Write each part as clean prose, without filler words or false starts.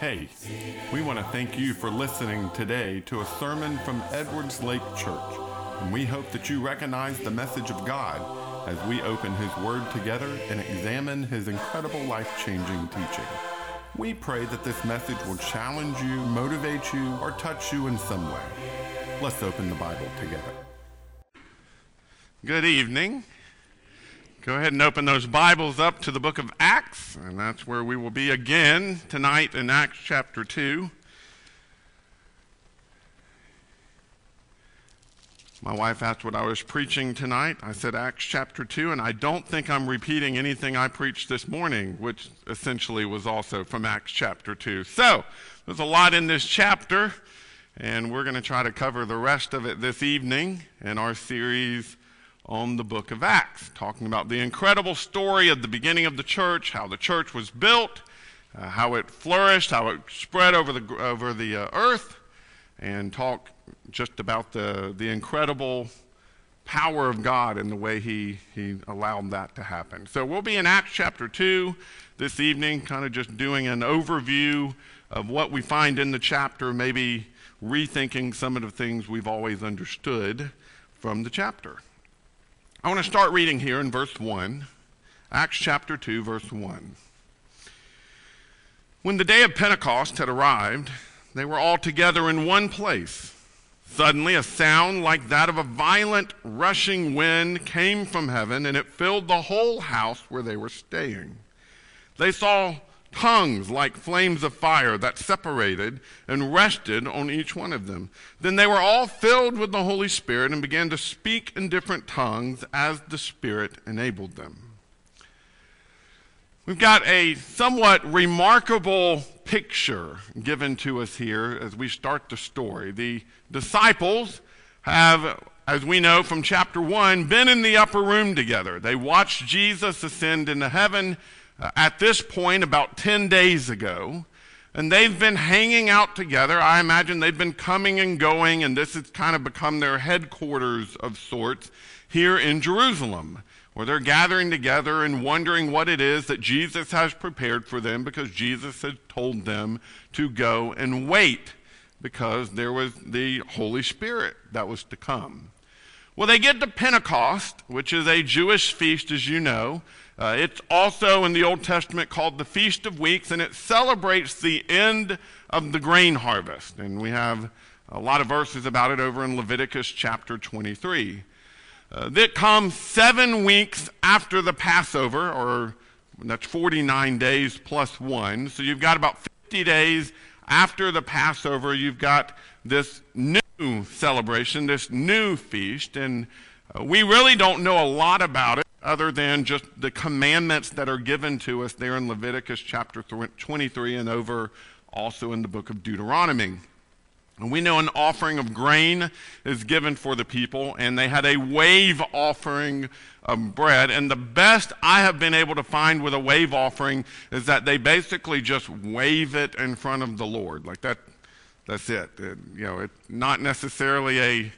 Hey, we want to thank you for listening today to a sermon from Edwards Lake Church, and we hope that you recognize the message of God as we open His Word together and examine His incredible life-changing teaching. We pray that this message will challenge you, motivate you, or touch you in some way. Let's open the Bible together. Good evening. Go ahead and open those Bibles up to the book of Acts, and that's where we will be again tonight in Acts chapter 2. My wife asked what I was preaching tonight. I said Acts chapter 2, and I don't think I'm repeating anything I preached this morning, which essentially was also from Acts chapter 2. So, there's a lot in this chapter, and we're going to try to cover the rest of it this evening in our series on the book of Acts, talking about the incredible story of the beginning of the church, how the church was built, how it flourished, how it spread over the earth, and talk just about the incredible power of God and the way he allowed that to happen. So we'll be in Acts chapter 2 this evening, kind of just doing an overview of what we find in the chapter, maybe rethinking some of the things we've always understood from the chapter. I want to start reading here in verse 1, Acts chapter 2, verse 1. When the day of Pentecost had arrived, they were all together in one place. Suddenly a sound like that of a violent rushing wind came from heaven, and it filled the whole house where they were staying. They saw tongues like flames of fire that separated and rested on each one of them. Then they were all filled with the Holy Spirit and began to speak in different tongues as the Spirit enabled them. We've got a somewhat remarkable picture given to us here as we start the story. The disciples have, as we know from chapter 1, been in the upper room together. They watched Jesus ascend into heaven at this point about 10 days ago, and they've been hanging out together. I imagine they've been coming and going, and this has kind of become their headquarters of sorts here in Jerusalem, where they're gathering together and wondering what it is that Jesus has prepared for them, because Jesus had told them to go and wait, because there was the Holy Spirit that was to come. Well, they get to Pentecost, which is a Jewish feast, as you know. It's also in the Old Testament called the Feast of Weeks, and it celebrates the end of the grain harvest. And we have a lot of verses about it over in Leviticus chapter 23. That comes 7 weeks after the Passover, or that's 49 days plus one. So you've got about 50 days after the Passover. You've got this new celebration, this new feast, and we really don't know a lot about it, other than just the commandments that are given to us there in Leviticus chapter 23 and over also in the book of Deuteronomy. And we know an offering of grain is given for the people, and they had a wave offering of bread. And the best I have been able to find with a wave offering is that they basically just wave it in front of the Lord. Like that's it. It's not necessarily a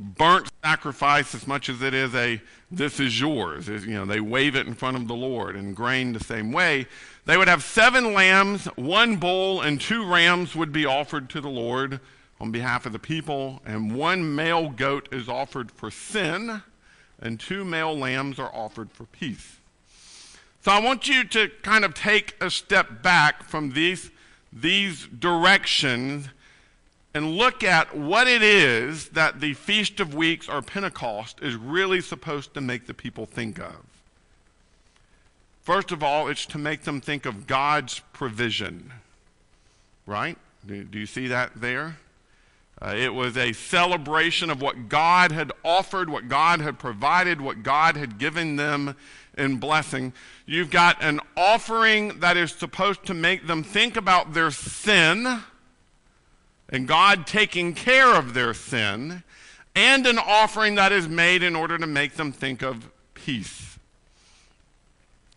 burnt sacrifice as much as it is a this is yours. They wave it in front of the Lord, and grain the same way. They would have 7 lambs, 1 bull, and 2 rams would be offered to the Lord on behalf of the people, and 1 male goat is offered for sin, and 2 male lambs are offered for peace. So I want you to kind of take a step back from these directions and look at what it is that the Feast of Weeks or Pentecost is really supposed to make the people think of. First of all, it's to make them think of God's provision, right? Do you see that there? It was a celebration of what God had offered, what God had provided, what God had given them in blessing. You've got an offering that is supposed to make them think about their sin, and God taking care of their sin, and an offering that is made in order to make them think of peace.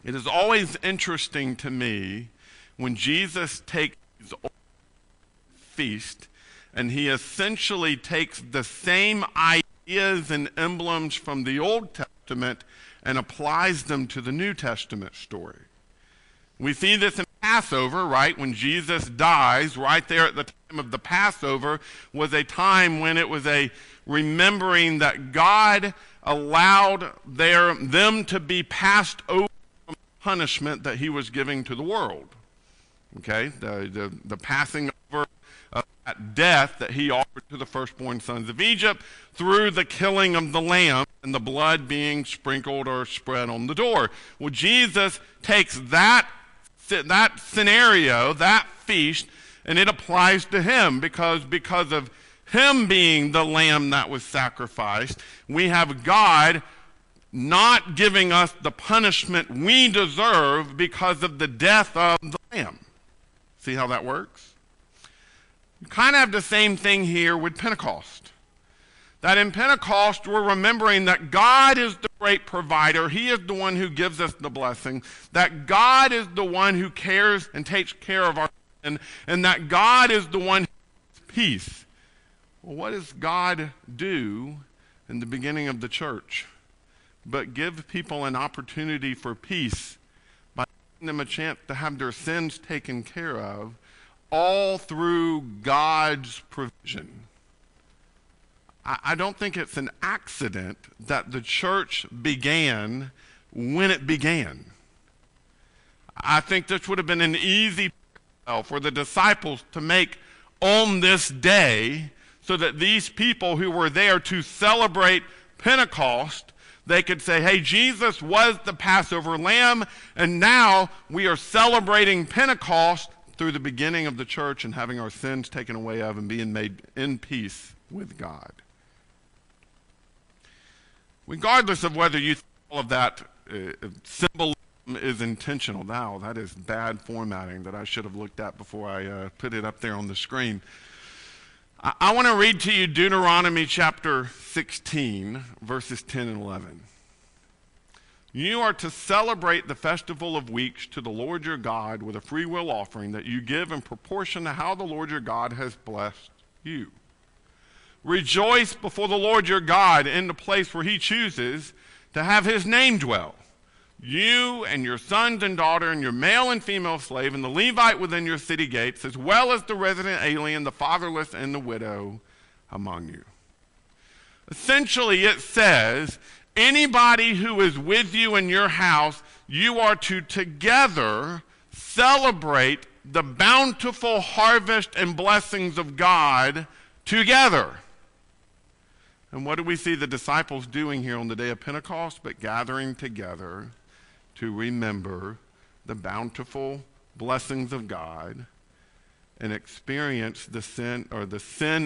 It is always interesting to me when Jesus takes his feast and he essentially takes the same ideas and emblems from the Old Testament and applies them to the New Testament story. We see this in Passover, right, when Jesus dies, right there at the time of the Passover, was a time when it was a remembering that God allowed them to be passed over from punishment that he was giving to the world. Okay, the passing over of that death that he offered to the firstborn sons of Egypt through the killing of the lamb and the blood being sprinkled or spread on the door. Well, Jesus takes that scenario, that feast, and it applies to him because of him being the lamb that was sacrificed, we have God not giving us the punishment we deserve because of the death of the lamb. See how that works? You kind of have the same thing here with Pentecost. That in Pentecost, we're remembering that God is the great provider. He is the one who gives us the blessing. That God is the one who cares and takes care of our sin. And that God is the one who gives peace. Well, what does God do in the beginning of the church? But give people an opportunity for peace by giving them a chance to have their sins taken care of, all through God's provision. I don't think it's an accident that the church began when it began. I think this would have been an easy parallel for the disciples to make on this day so that these people who were there to celebrate Pentecost, they could say, hey, Jesus was the Passover lamb, and now we are celebrating Pentecost through the beginning of the church and having our sins taken away of and being made in peace with God. Regardless of whether you think all of that symbolism is intentional. Wow, that is bad formatting that I should have looked at before I put it up there on the screen. I want to read to you Deuteronomy chapter 16, verses 10 and 11. You are to celebrate the festival of weeks to the Lord your God with a free will offering that you give in proportion to how the Lord your God has blessed you. Rejoice before the Lord your God in the place where he chooses to have his name dwell. You and your sons and daughter and your male and female slave and the Levite within your city gates, as well as the resident alien, the fatherless, and the widow among you. Essentially, it says, anybody who is with you in your house, you are to together celebrate the bountiful harvest and blessings of God together. And what do we see the disciples doing here on the day of Pentecost? But gathering together to remember the bountiful blessings of God and experience the sin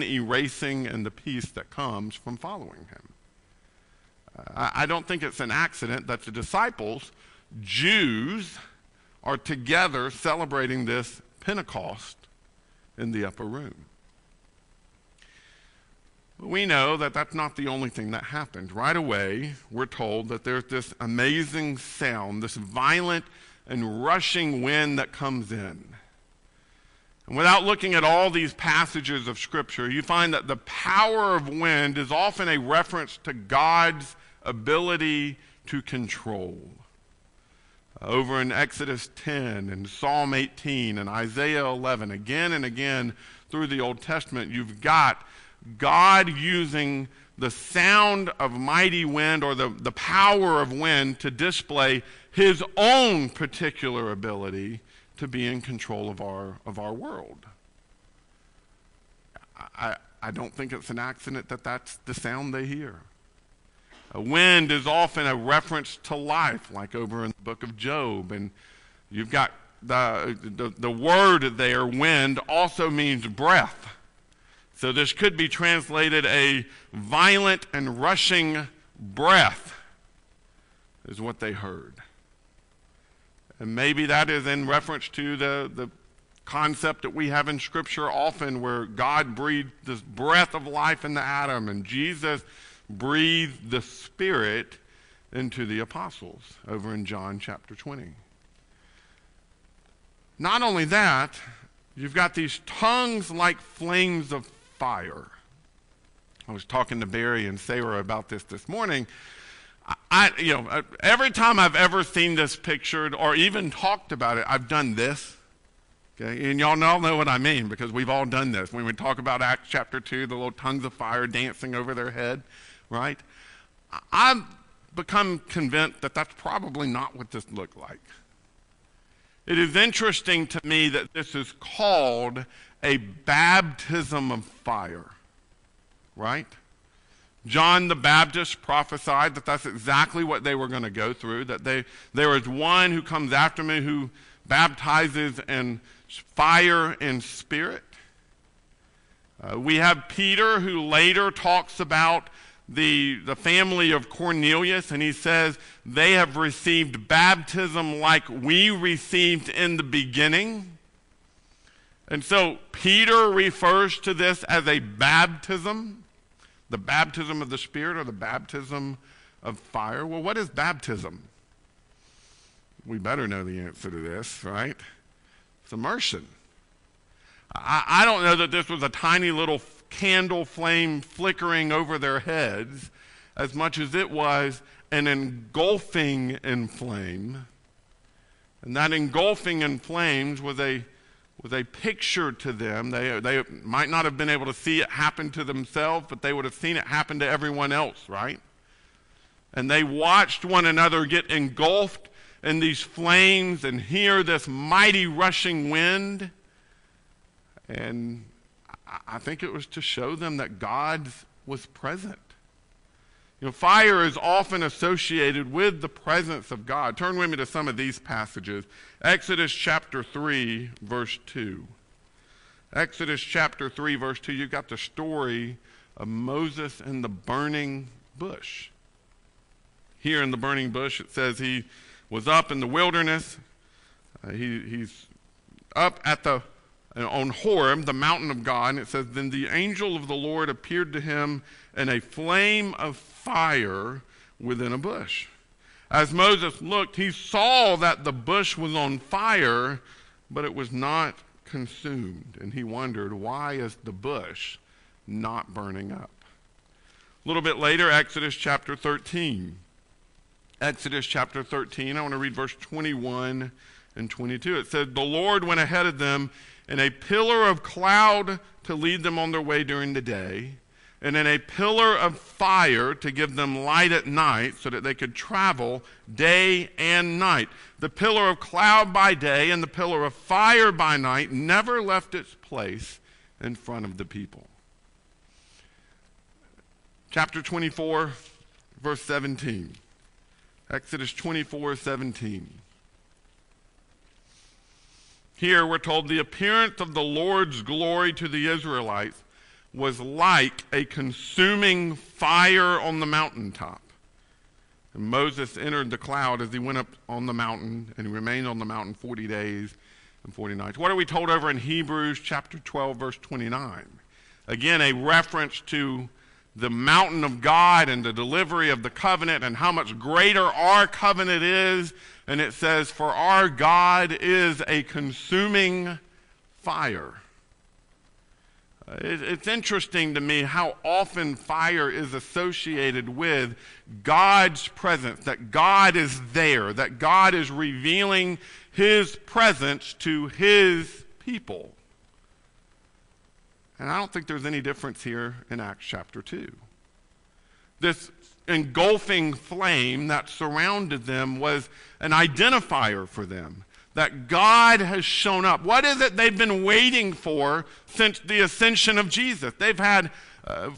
erasing and the peace that comes from following him. I don't think it's an accident that the disciples, Jews, are together celebrating this Pentecost in the upper room. We know that that's not the only thing that happened. Right away, we're told that there's this amazing sound, this violent and rushing wind that comes in. And without looking at all these passages of Scripture, you find that the power of wind is often a reference to God's ability to control. Over in Exodus 10 and Psalm 18 and Isaiah 11, again and again through the Old Testament, you've got God using the sound of mighty wind or the power of wind to display his own particular ability to be in control of our world. I don't think it's an accident that that's the sound they hear. A wind is often a reference to life, like over in the book of Job, and you've got the word there, wind, also means breath. So this could be translated a violent and rushing breath is what they heard. And maybe that is in reference to the concept that we have in Scripture often where God breathed this breath of life into Adam and Jesus breathed the Spirit into the apostles over in John chapter 20. Not only that, you've got these tongues like flames of fire. I was talking to Barry and Sarah about this morning. Every time I've ever seen this pictured or even talked about it, I've done this. Okay? And y'all know what I mean, because we've all done this. When we talk about Acts chapter 2, the little tongues of fire dancing over their head, right? I've become convinced that that's probably not what this looked like. It is interesting to me that this is called a baptism of fire, right? John the Baptist prophesied that that's exactly what they were going to go through, that there is one who comes after me who baptizes in fire and spirit. We have Peter, who later talks about the family of Cornelius, and he says they have received baptism like we received in the beginning. And so Peter refers to this as a baptism, the baptism of the Spirit or the baptism of fire. Well, what is baptism? We better know the answer to this, right? It's immersion. I don't know that this was a tiny little candle flame flickering over their heads as much as it was an engulfing in flame. And that engulfing in flames was a picture to them. They might not have been able to see it happen to themselves, but they would have seen it happen to everyone else, right? And they watched one another get engulfed in these flames and hear this mighty rushing wind. And I think it was to show them that God was present. You know, fire is often associated with the presence of God. Turn with me to some of these passages. Exodus chapter 3, verse 2. Exodus chapter 3, verse 2. You've got the story of Moses and the burning bush. Here in the burning bush, it says he was up in the wilderness. He's up at on Horeb, the mountain of God, and it says, "Then the angel of the Lord appeared to him in a flame of fire within a bush. As Moses looked, he saw that the bush was on fire, but it was not consumed. And he wondered, why is the bush not burning up?" A little bit later, Exodus chapter 13. Exodus chapter 13, I want to read verse 21 and 22. It says, "The Lord went ahead of them in a pillar of cloud to lead them on their way during the day, and in a pillar of fire to give them light at night so that they could travel day and night. The pillar of cloud by day and the pillar of fire by night never left its place in front of the people." Chapter 24, verse 17. Exodus 24, 17. Here we're told the appearance of the Lord's glory to the Israelites was like a consuming fire on the mountaintop. And Moses entered the cloud as he went up on the mountain, and he remained on the mountain 40 days and 40 nights. What are we told over in Hebrews chapter 12, verse 29? Again, a reference to the mountain of God and the delivery of the covenant and how much greater our covenant is. And it says, "For our God is a consuming fire." It's interesting to me how often fire is associated with God's presence, that God is there, that God is revealing his presence to his people. And I don't think there's any difference here in Acts chapter 2. This engulfing flame that surrounded them was an identifier for them, that God has shown up. What is it they've been waiting for since the ascension of Jesus? They've had,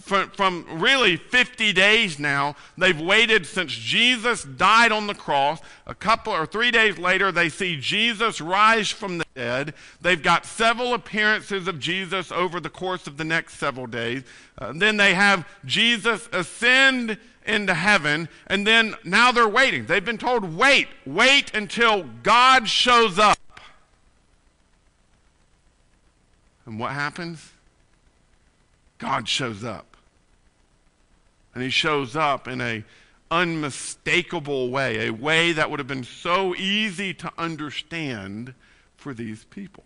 from really 50 days now, they've waited since Jesus died on the cross. A couple or 3 days later, they see Jesus rise from the dead. They've got several appearances of Jesus over the course of the next several days. Then they have Jesus ascend into heaven, and then now they're waiting. They've been told, wait until God shows up. And what happens? God shows up. And he shows up in an unmistakable way, a way that would have been so easy to understand for these people.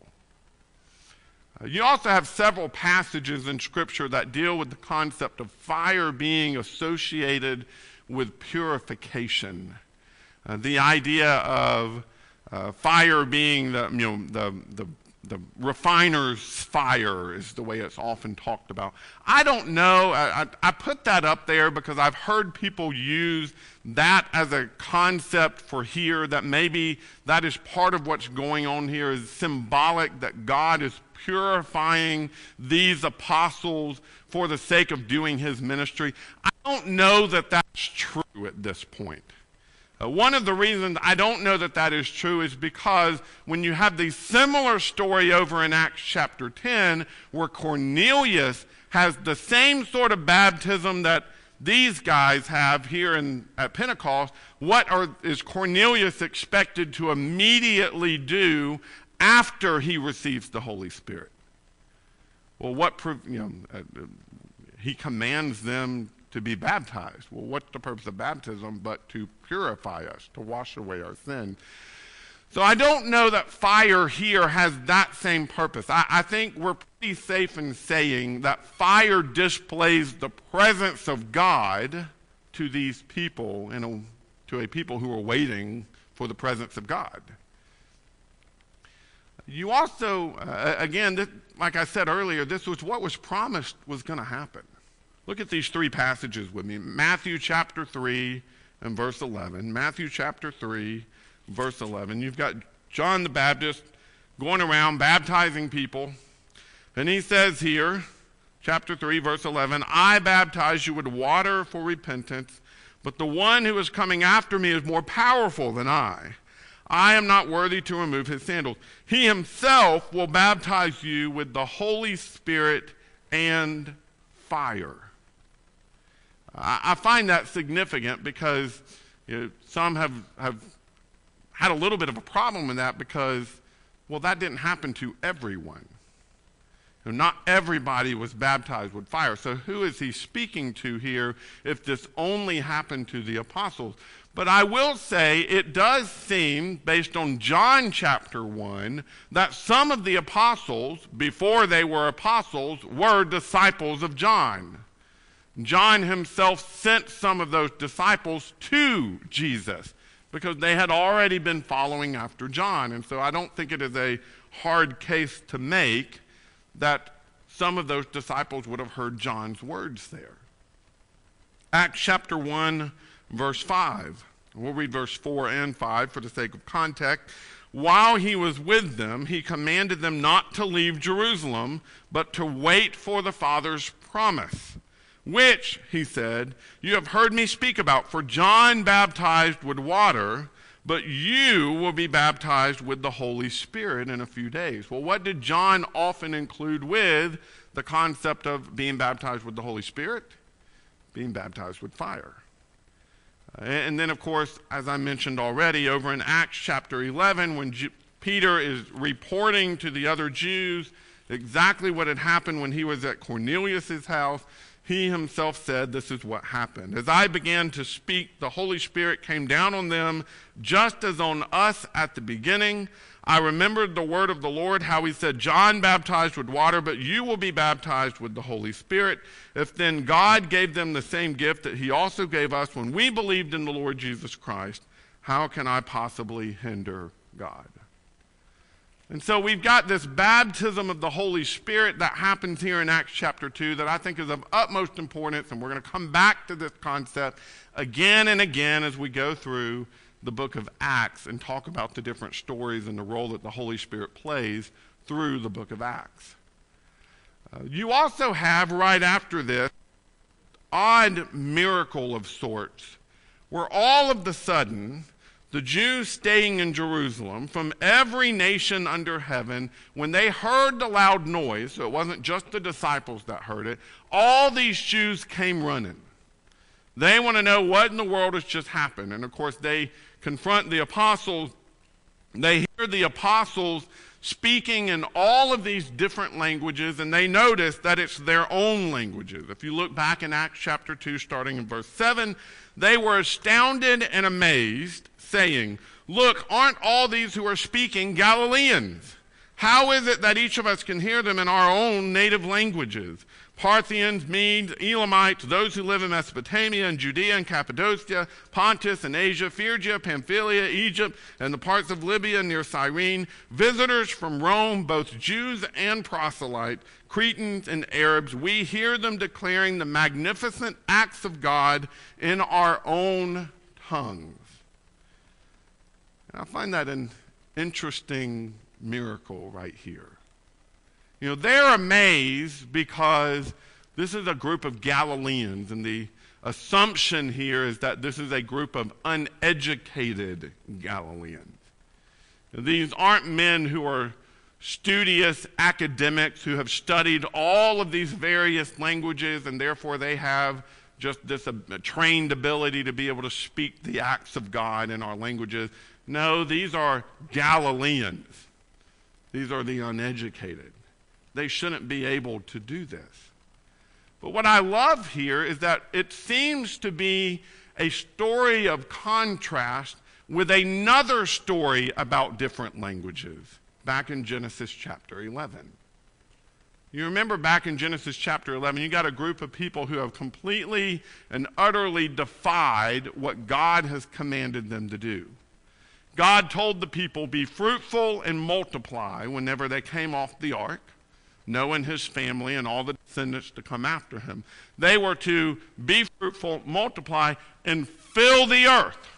You also have several passages in Scripture that deal with the concept of fire being associated with purification. The idea of fire being the the refiner's fire is the way it's often talked about. I don't know. I put that up there because I've heard people use that as a concept for here, that maybe that is part of what's going on here, is symbolic, that God is purifying these apostles for the sake of doing his ministry. I don't know that that's true at this point. One of the reasons I don't know that that is true is because when you have the similar story over in Acts chapter 10, where Cornelius has the same sort of baptism that these guys have here at Pentecost, is Cornelius expected to immediately do after he receives the Holy Spirit? Well, he commands them to be baptized. Well, what's the purpose of baptism but to purify us, to wash away our sin? So I don't know that fire here has that same purpose. I think we're pretty safe in saying that fire displays the presence of God to these people, to a people who are waiting for the presence of God. You also, again, like I said earlier, this was what was promised was going to happen. Look at these three passages with me. Matthew chapter 3 and verse 11. Matthew chapter 3, verse 11. You've got John the Baptist going around baptizing people. And he says here, chapter 3, verse 11, "I baptize you with water for repentance, but the one who is coming after me is more powerful than I. I am not worthy to remove his sandals. He himself will baptize you with the Holy Spirit and fire." I find that significant because some have had a little bit of a problem with that because, well, that didn't happen to everyone. Not everybody was baptized with fire. So who is he speaking to here if this only happened to the apostles? But I will say it does seem, based on John chapter 1, that some of the apostles, before they were apostles, were disciples of John. John himself sent some of those disciples to Jesus because they had already been following after John. And so I don't think it is a hard case to make that some of those disciples would have heard John's words there. Acts chapter 1, verse 5. We'll read verse 4 and 5 for the sake of context. "While he was with them, he commanded them not to leave Jerusalem, but to wait for the Father's promise, which," he said, "you have heard me speak about. For John baptized with water, but you will be baptized with the Holy Spirit in a few days." Well, what did John often include with the concept of being baptized with the Holy Spirit? Being baptized with fire. And then, of course, as I mentioned already, over in Acts chapter 11, when Peter is reporting to the other Jews exactly what had happened when he was at Cornelius' house, he himself said, "This is what happened. As I began to speak, the Holy Spirit came down on them, just as on us at the beginning. I remembered the word of the Lord, how he said, 'John baptized with water, but you will be baptized with the Holy Spirit.' If then God gave them the same gift that he also gave us when we believed in the Lord Jesus Christ, how can I possibly hinder God?" And so we've got this baptism of the Holy Spirit that happens here in Acts chapter 2 that I think is of utmost importance, and we're going to come back to this concept again and again as we go through the book of Acts and talk about the different stories and the role that the Holy Spirit plays through the book of Acts. You also have, right after this, odd miracle of sorts, where all of the sudden the Jews staying in Jerusalem from every nation under heaven, when they heard the loud noise, so it wasn't just the disciples that heard it, all these Jews came running. They want to know what in the world has just happened. And of course, they confront the apostles. They hear the apostles speaking in all of these different languages, and they notice that it's their own languages. If you look back in Acts chapter 2, starting in verse 7, "They were astounded and amazed, saying, 'Look, aren't all these who are speaking Galileans? How is it that each of us can hear them in our own native languages? Parthians, Medes, Elamites, those who live in Mesopotamia and Judea and Cappadocia, Pontus and Asia, Phrygia, Pamphylia, Egypt, and the parts of Libya near Cyrene, visitors from Rome, both Jews and proselytes, Cretans and Arabs, we hear them declaring the magnificent acts of God in our own tongues. And I find that an interesting miracle right here. You know, they're amazed because this is a group of Galileans, and the assumption here is that this is a group of uneducated Galileans. These aren't men who are studious academics who have studied all of these various languages, and therefore they have just this trained ability to be able to speak the acts of God in our languages. No, these are Galileans. These are the uneducated. They shouldn't be able to do this. But what I love here is that it seems to be a story of contrast with another story about different languages back in Genesis chapter 11. You remember back in Genesis chapter 11, you got a group of people who have completely and utterly defied what God has commanded them to do. God told the people, be fruitful and multiply whenever they came off the ark, Noah and his family and all the descendants to come after him. They were to be fruitful, multiply, and fill the earth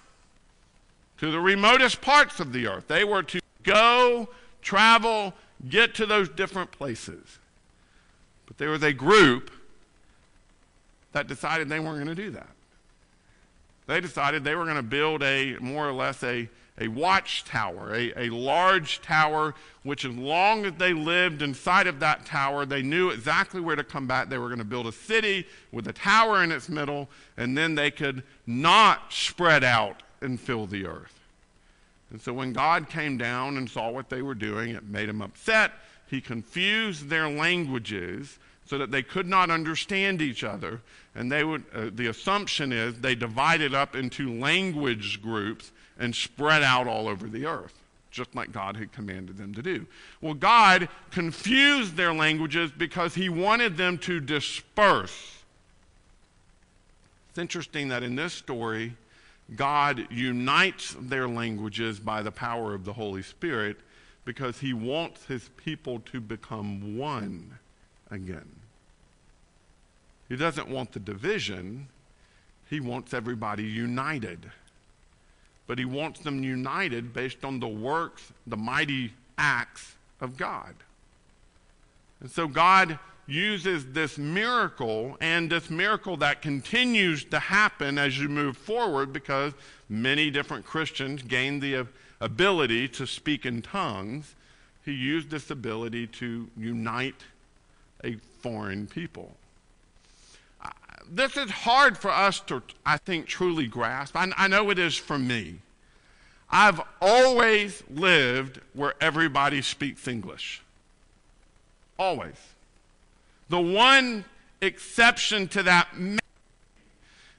to the remotest parts of the earth. They were to go, travel, get to those different places. But there was a group that decided they weren't going to do that. They decided they were going to build a, more or less, a watchtower, a large tower, which as long as they lived inside of that tower, they knew exactly where to come back. They were going to build a city with a tower in its middle, and then they could not spread out and fill the earth. And so when God came down and saw what they were doing, it made him upset. He confused their languages so that they could not understand each other. And they would, the assumption is they divided up into language groups and spread out all over the earth, just like God had commanded them to do. Well, God confused their languages because he wanted them to disperse. It's interesting that in this story, God unites their languages by the power of the Holy Spirit because he wants his people to become one again. He doesn't want the division. He wants everybody united. But he wants them united based on the works, the mighty acts of God. And so God uses this miracle, and this miracle that continues to happen as you move forward, because many different Christians gain the ability to speak in tongues. He used this ability to unite a foreign people. This is hard for us to, I think, truly grasp. I know it is for me. I've always lived where everybody speaks English. Always. The one exception to that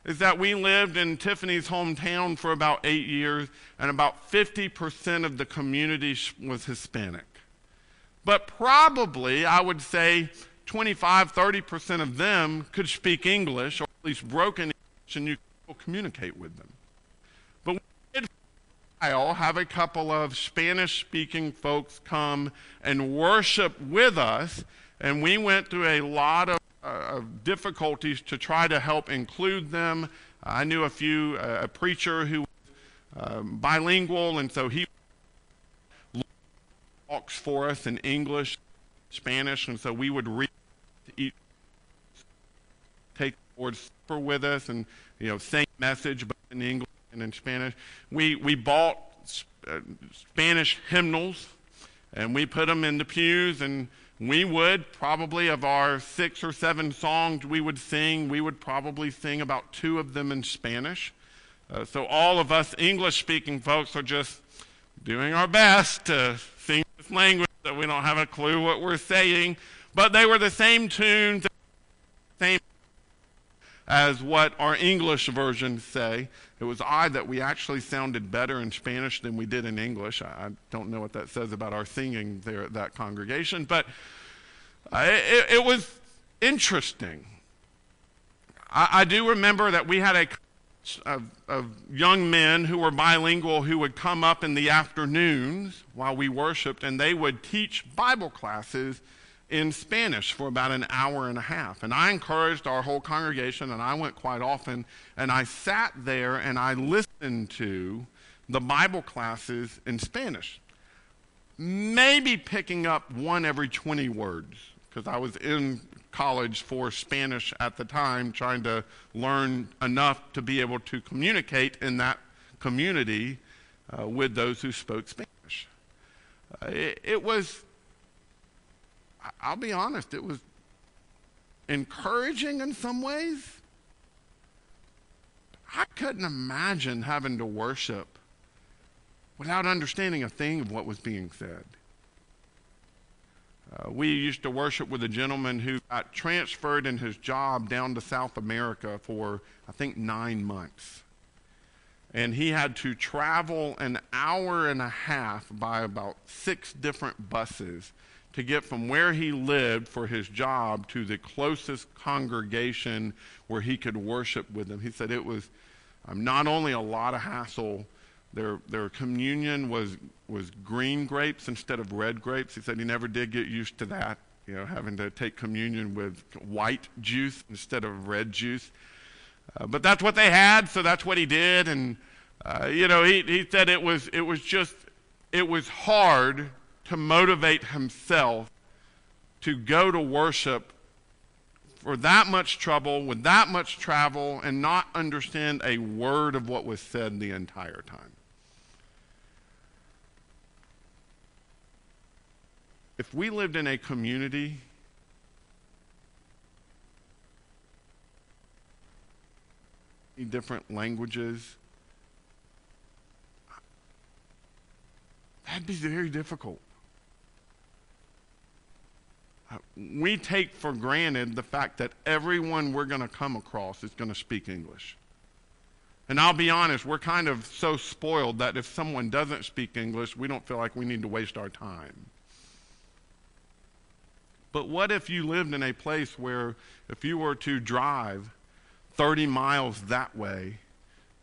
is that we lived in Tiffany's hometown for about 8 years, and about 50% of the community was Hispanic. But probably, I would say, 25-30% of them could speak English, or at least broken English, and you could communicate with them. But we did have a couple of Spanish-speaking folks come and worship with us, and we went through a lot of difficulties to try to help include them. I knew a preacher who was bilingual, and so he talks for us in English, Spanish, and so we would read to each, take the Lord's Supper with us, and you know, same message but in English and in Spanish. We bought Spanish hymnals, and we put them in the pews, and we would probably, of our 6 or 7 songs we would sing, we would probably sing about 2 of them in Spanish. So all of us English-speaking folks are just doing our best to sing this language that we don't have a clue what we're saying, but they were the same tunes, same as what our English versions say. It was odd that we actually sounded better in Spanish than we did in English. I don't know what that says about our singing there at that congregation, but it was interesting. I do remember that we had a of young men who were bilingual who would come up in the afternoons while we worshiped, and they would teach Bible classes in Spanish for about an hour and a half. And I encouraged our whole congregation, and I went quite often, and I sat there and I listened to the Bible classes in Spanish, maybe picking up one every 20 words, because I was in college for Spanish at the time, trying to learn enough to be able to communicate in that community with those who spoke Spanish. It was, I'll be honest, it was encouraging in some ways. I couldn't imagine having to worship without understanding a thing of what was being said. We used to worship with a gentleman who got transferred in his job down to South America for, I think, 9 months. And he had to travel an hour and a half by about 6 different buses to get from where he lived for his job to the closest congregation where he could worship with them. He said it was not only a lot of hassle. Their communion was green grapes instead of red grapes. He said he never did get used to that, having to take communion with white juice instead of red juice. But that's what they had, so that's what he did. And he said it was hard to motivate himself to go to worship for that much trouble, with that much travel, and not understand a word of what was said the entire time. If we lived in a community in different languages, that'd be very difficult. We take for granted the fact that everyone we're going to come across is going to speak English. And I'll be honest, we're kind of so spoiled that if someone doesn't speak English, we don't feel like we need to waste our time. But what if you lived in a place where if you were to drive 30 miles that way,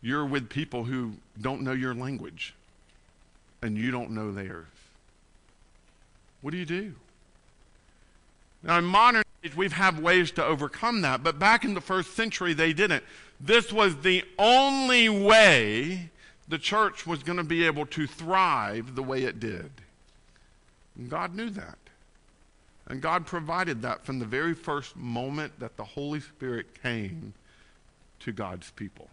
you're with people who don't know your language and you don't know theirs? What do you do? Now, in modern age, we have ways to overcome that, but back in the first century, they didn't. This was the only way the church was going to be able to thrive the way it did. And God knew that. And God provided that from the very first moment that the Holy Spirit came to God's people.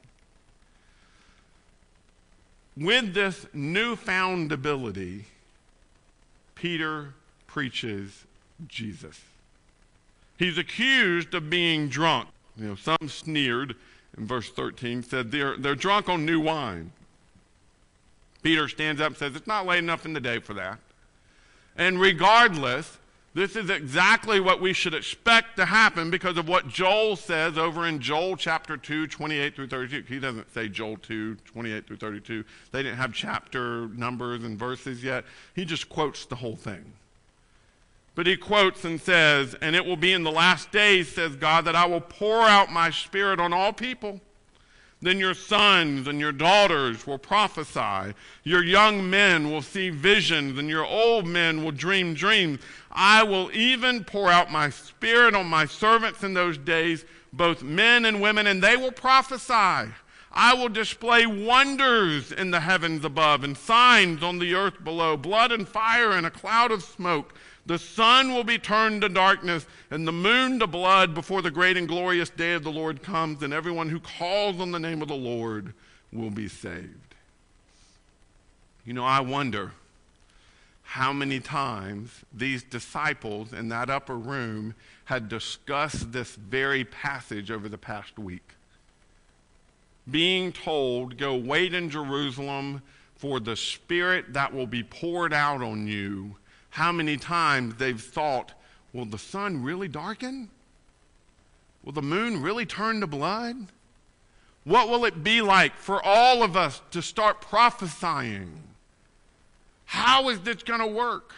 With this newfound ability, Peter preaches Jesus. He's accused of being drunk. Some sneered in verse 13, said they're drunk on new wine. Peter stands up and says, it's not late enough in the day for that. And regardless, this is exactly what we should expect to happen because of what Joel says over in Joel chapter 2, 28 through 32. He doesn't say Joel 2, 28 through 32. They didn't have chapter numbers and verses yet. He just quotes the whole thing. But he quotes and says, and it will be in the last days, says God, that I will pour out my spirit on all people. Then your sons and your daughters will prophesy. Your young men will see visions, and your old men will dream dreams. I will even pour out my spirit on my servants in those days, both men and women, and they will prophesy. I will display wonders in the heavens above and signs on the earth below, blood and fire and a cloud of smoke. The sun will be turned to darkness and the moon to blood before the great and glorious day of the Lord comes, and everyone who calls on the name of the Lord will be saved. I wonder how many times these disciples in that upper room had discussed this very passage over the past week. Being told, go wait in Jerusalem for the Spirit that will be poured out on you. How many times they've thought, will the sun really darken? Will the moon really turn to blood? What will it be like for all of us to start prophesying? How is this going to work?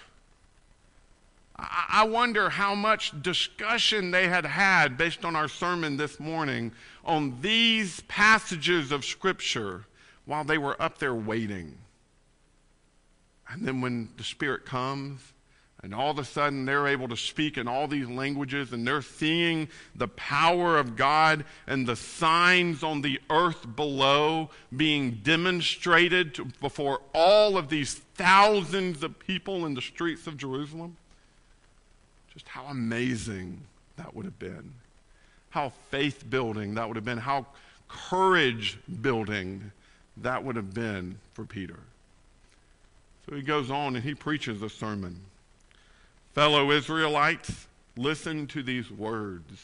I wonder how much discussion they had had based on our sermon this morning on these passages of Scripture while they were up there waiting. And then when the Spirit comes, and all of a sudden they're able to speak in all these languages, and they're seeing the power of God and the signs on the earth below being demonstrated before all of these thousands of people in the streets of Jerusalem. Just how amazing that would have been. How faith-building that would have been. How courage-building that would have been for Peter. So he goes on and he preaches a sermon. Fellow Israelites, listen to these words.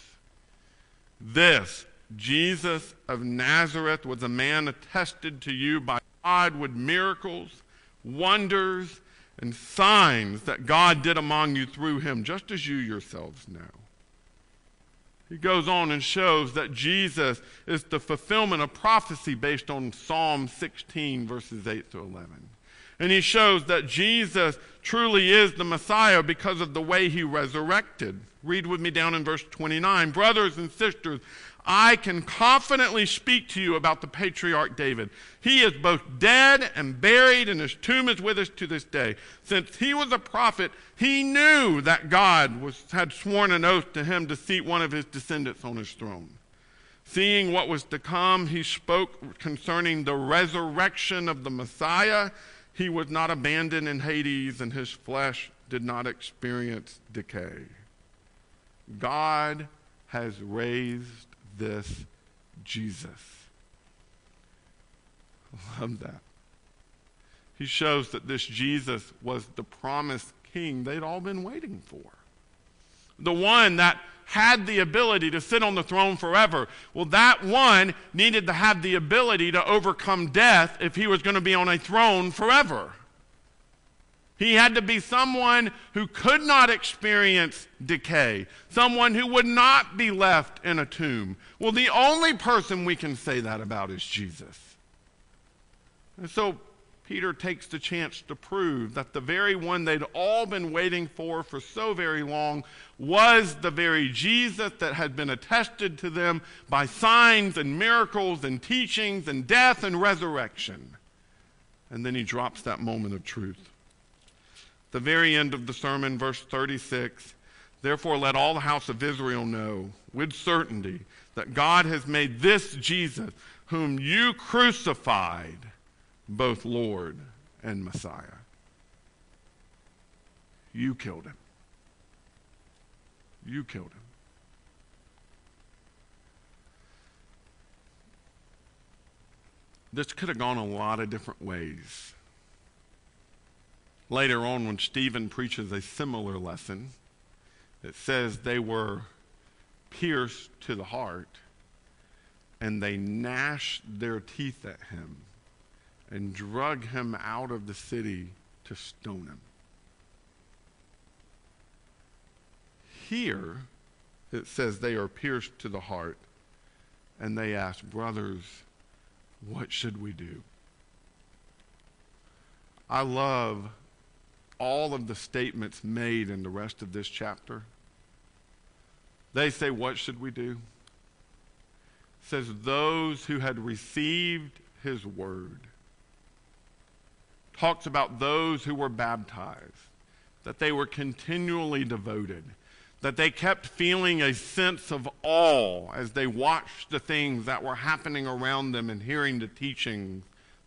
This, Jesus of Nazareth, was a man attested to you by God with miracles, wonders, and signs that God did among you through him, just as you yourselves know. He goes on and shows that Jesus is the fulfillment of prophecy based on Psalm 16, verses 8 through 11. And he shows that Jesus truly is the Messiah because of the way he resurrected. Read with me down in verse 29. Brothers and sisters, I can confidently speak to you about the patriarch David. He is both dead and buried, and his tomb is with us to this day. Since he was a prophet, he knew that God had sworn an oath to him to seat one of his descendants on his throne. Seeing what was to come, he spoke concerning the resurrection of the Messiah. He was not abandoned in Hades, and his flesh did not experience decay. God has raised this Jesus. I love that. He shows that this Jesus was the promised king they'd all been waiting for. The one that had the ability to sit on the throne forever. Well, that one needed to have the ability to overcome death if he was going to be on a throne forever. He had to be someone who could not experience decay, someone who would not be left in a tomb. Well, the only person we can say that about is Jesus. And so Peter takes the chance to prove that the very one they'd all been waiting for so very long was the very Jesus that had been attested to them by signs and miracles and teachings and death and resurrection. And then he drops that moment of truth. The very end of the sermon, verse 36, therefore let all the house of Israel know with certainty that God has made this Jesus, whom you crucified, both Lord and Messiah. You killed him. You killed him. This could have gone a lot of different ways. Later on, when Stephen preaches a similar lesson, it says they were pierced to the heart and they gnashed their teeth at him and drug him out of the city to stone him. Here, it says they are pierced to the heart, and they ask, brothers, what should we do? I love all of the statements made in the rest of this chapter. They say, what should we do? It says, those who had received his word. Talks about those who were baptized, that they were continually devoted, that they kept feeling a sense of awe as they watched the things that were happening around them and hearing the teaching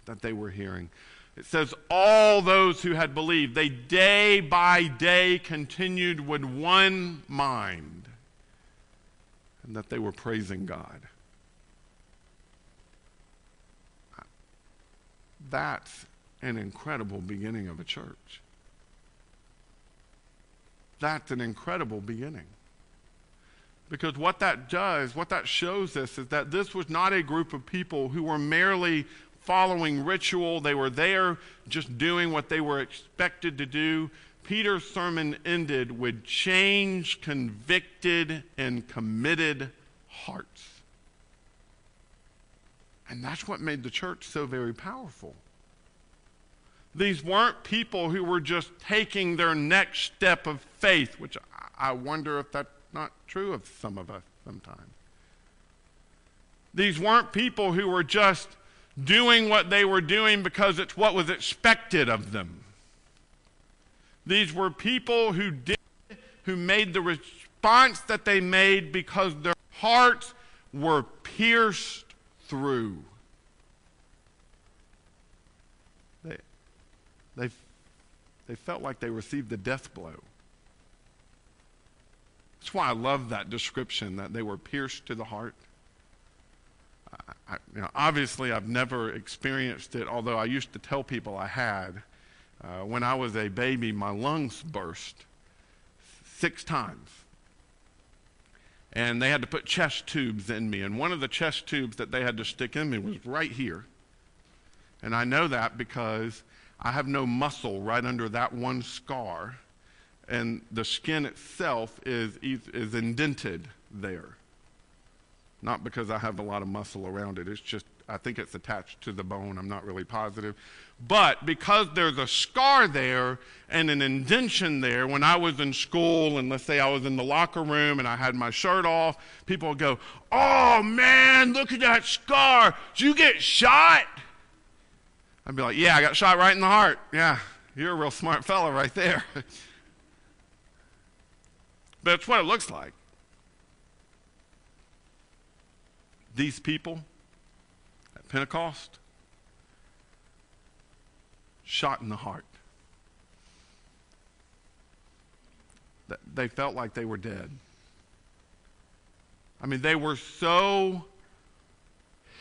that they were hearing. It says, all those who had believed, they day by day continued with one mind, and that they were praising God. That's an incredible beginning of a church. That's an incredible beginning. Because what that does, what that shows us, is that this was not a group of people who were merely following ritual. They were there just doing what they were expected to do. Peter's sermon ended with changed, convicted, and committed hearts. And that's what made the church so very powerful. These weren't people who were just taking their next step of faith, which I wonder if that's not true of some of us sometimes. These weren't people who were just doing what they were doing because it's what was expected of them. These were people who made the response that they made because their hearts were pierced through. They felt like they received the death blow. That's why I love that description, that they were pierced to the heart. Obviously, I've never experienced it, although I used to tell people I had. When I was a baby, my lungs burst 6 times. And they had to put chest tubes in me. And one of the chest tubes that they had to stick in me was right here. And I know that because I have no muscle right under that one scar. And the skin itself is indented there. Not because I have a lot of muscle around it. It's just, I think it's attached to the bone. I'm not really positive. But because there's a scar there and an indentation there, when I was in school and let's say I was in the locker room and I had my shirt off, people would go, "Oh man, look at that scar. Did you get shot?" I'd be like, "Yeah, I got shot right in the heart. Yeah, you're a real smart fella right there." But it's what it looks like. These people at Pentecost, shot in the heart. They felt like they were dead. I mean, they were so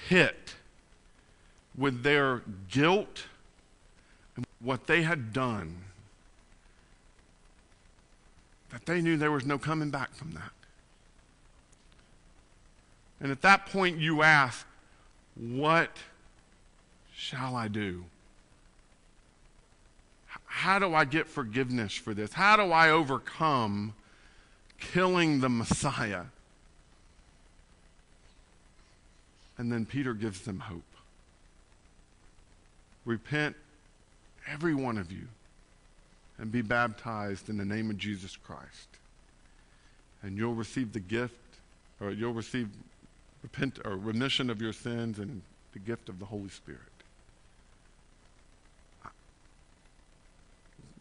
hit with their guilt and what they had done that they knew there was no coming back from that. And at that point you ask, what shall I do? How do I get forgiveness for this? How do I overcome killing the Messiah? And then Peter gives them hope. Repent, every one of you, and be baptized in the name of Jesus Christ. And you'll receive the gift, or you'll receive remission of your sins and the gift of the Holy Spirit.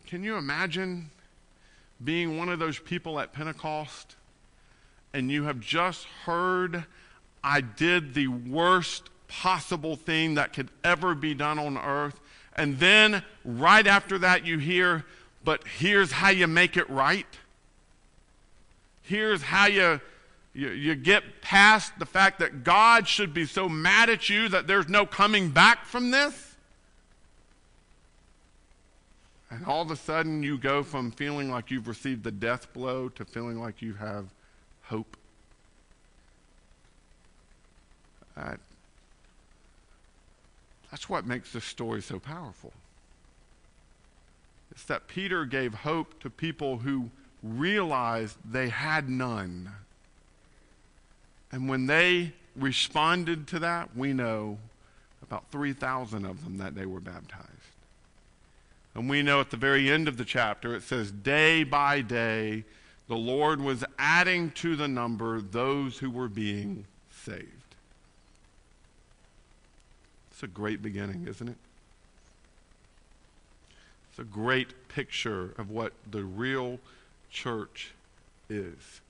Can you imagine being one of those people at Pentecost and you have just heard, "I did the worst possible thing that could ever be done on earth," and then right after that you hear, "But here's how you make it right. Here's how you get past the fact that God should be so mad at you that there's no coming back from this." And all of a sudden you go from feeling like you've received the death blow to feeling like you have hope. That's what makes this story so powerful. It's that Peter gave hope to people who realized they had none. And when they responded to that, we know about 3,000 of them that they were baptized. And we know at the very end of the chapter, it says, day by day, the Lord was adding to the number those who were being saved. It's a great beginning, isn't it? It's a great picture of what the real church is.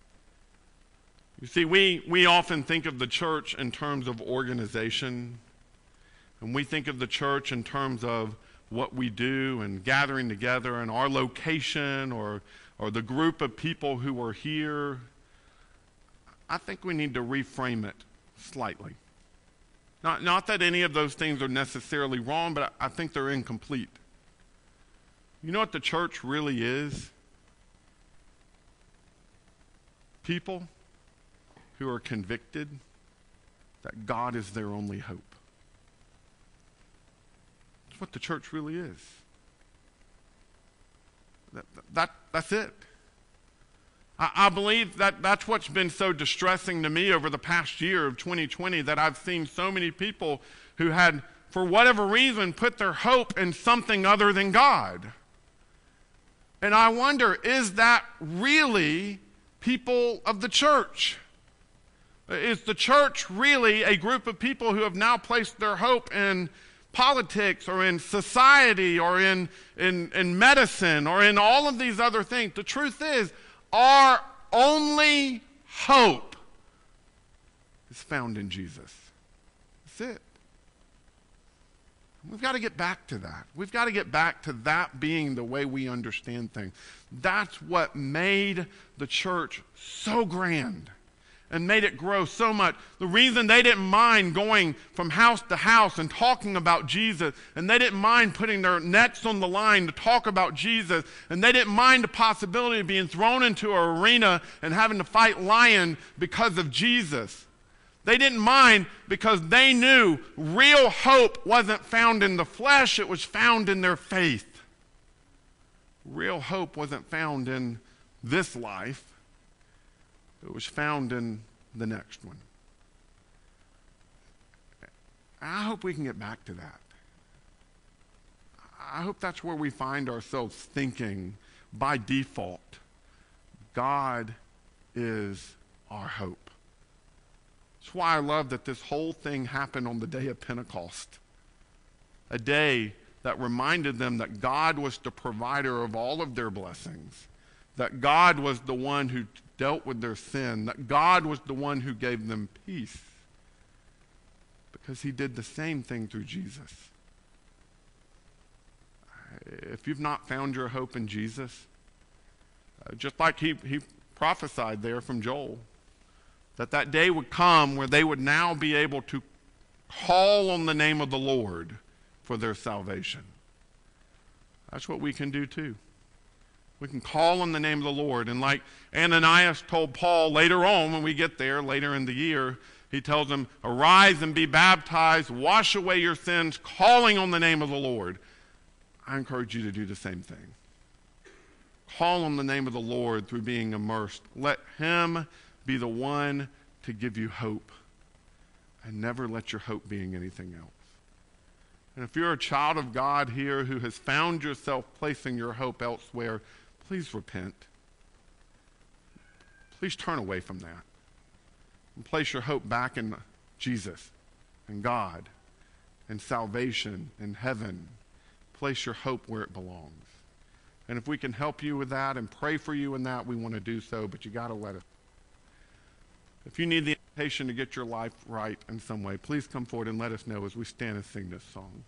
You see, we often think of the church in terms of organization, and we think of the church in terms of what we do and gathering together and our location or the group of people who are here. I think we need to reframe it slightly. Not that any of those things are necessarily wrong, but I think they're incomplete. You know what the church really is? People who are convicted that God is their only hope. That's what the church really is. That's it. I believe that's what's been so distressing to me over the past year of 2020, that I've seen so many people who had for whatever reason, put their hope in something other than God. And I wonder, is that really people of the church? Is the church really a group of people who have now placed their hope in politics or in society or in medicine or in all of these other things? The truth is, our only hope is found in Jesus. That's it. We've got to get back to that. We've got to get back to that being the way we understand things. That's what made the church so grand and made it grow so much. The reason they didn't mind going from house to house and talking about Jesus, and they didn't mind putting their necks on the line to talk about Jesus, and they didn't mind the possibility of being thrown into an arena and having to fight lions because of Jesus. They didn't mind because they knew real hope wasn't found in the flesh, it was found in their faith. Real hope wasn't found in this life, it was found in the next one. I hope we can get back to that. I hope that's where we find ourselves thinking by default, God is our hope. That's why I love that this whole thing happened on the day of Pentecost, a day that reminded them that God was the provider of all of their blessings, that God was the one who dealt with their sin, that God was the one who gave them peace, because he did the same thing through Jesus. If you've not found your hope in Jesus, just like he prophesied there from Joel, that day would come where they would now be able to call on the name of the Lord for their salvation. That's what we can do too. We can call on the name of the Lord. And like Ananias told Paul later on, when we get there later in the year, he tells him, "Arise and be baptized, wash away your sins, calling on the name of the Lord." I encourage you to do the same thing. Call on the name of the Lord through being immersed. Let him be the one to give you hope, and never let your hope being anything else. And if you're a child of God here who has found yourself placing your hope elsewhere, please repent. Please turn away from that and place your hope back in Jesus and God and salvation and heaven. Place your hope where it belongs. And if we can help you with that and pray for you in that, we want to do so, but you got to let us. If you need the invitation to get your life right in some way, please come forward and let us know as we stand and sing this song.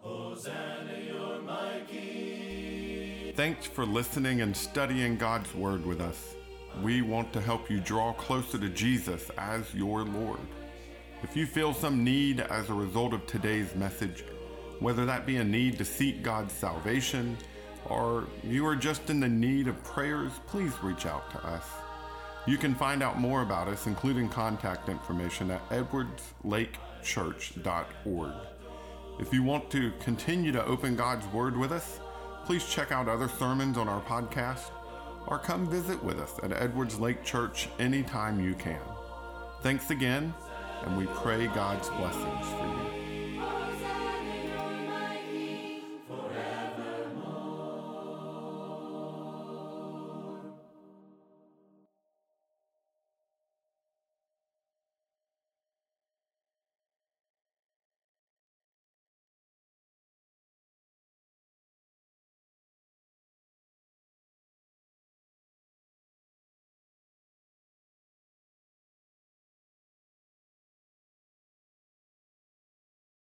Hosanna, you're my King. Thanks for listening and studying God's Word with us. We want to help you draw closer to Jesus as your Lord. If you feel some need as a result of today's message, whether that be a need to seek God's salvation, or you are just in the need of prayers, please reach out to us. You can find out more about us, including contact information, at edwardslakechurch.org. If you want to continue to open God's Word with us, please check out other sermons on our podcast, or come visit with us at Edwards Lake Church anytime you can. Thanks again, and we pray God's blessings for you.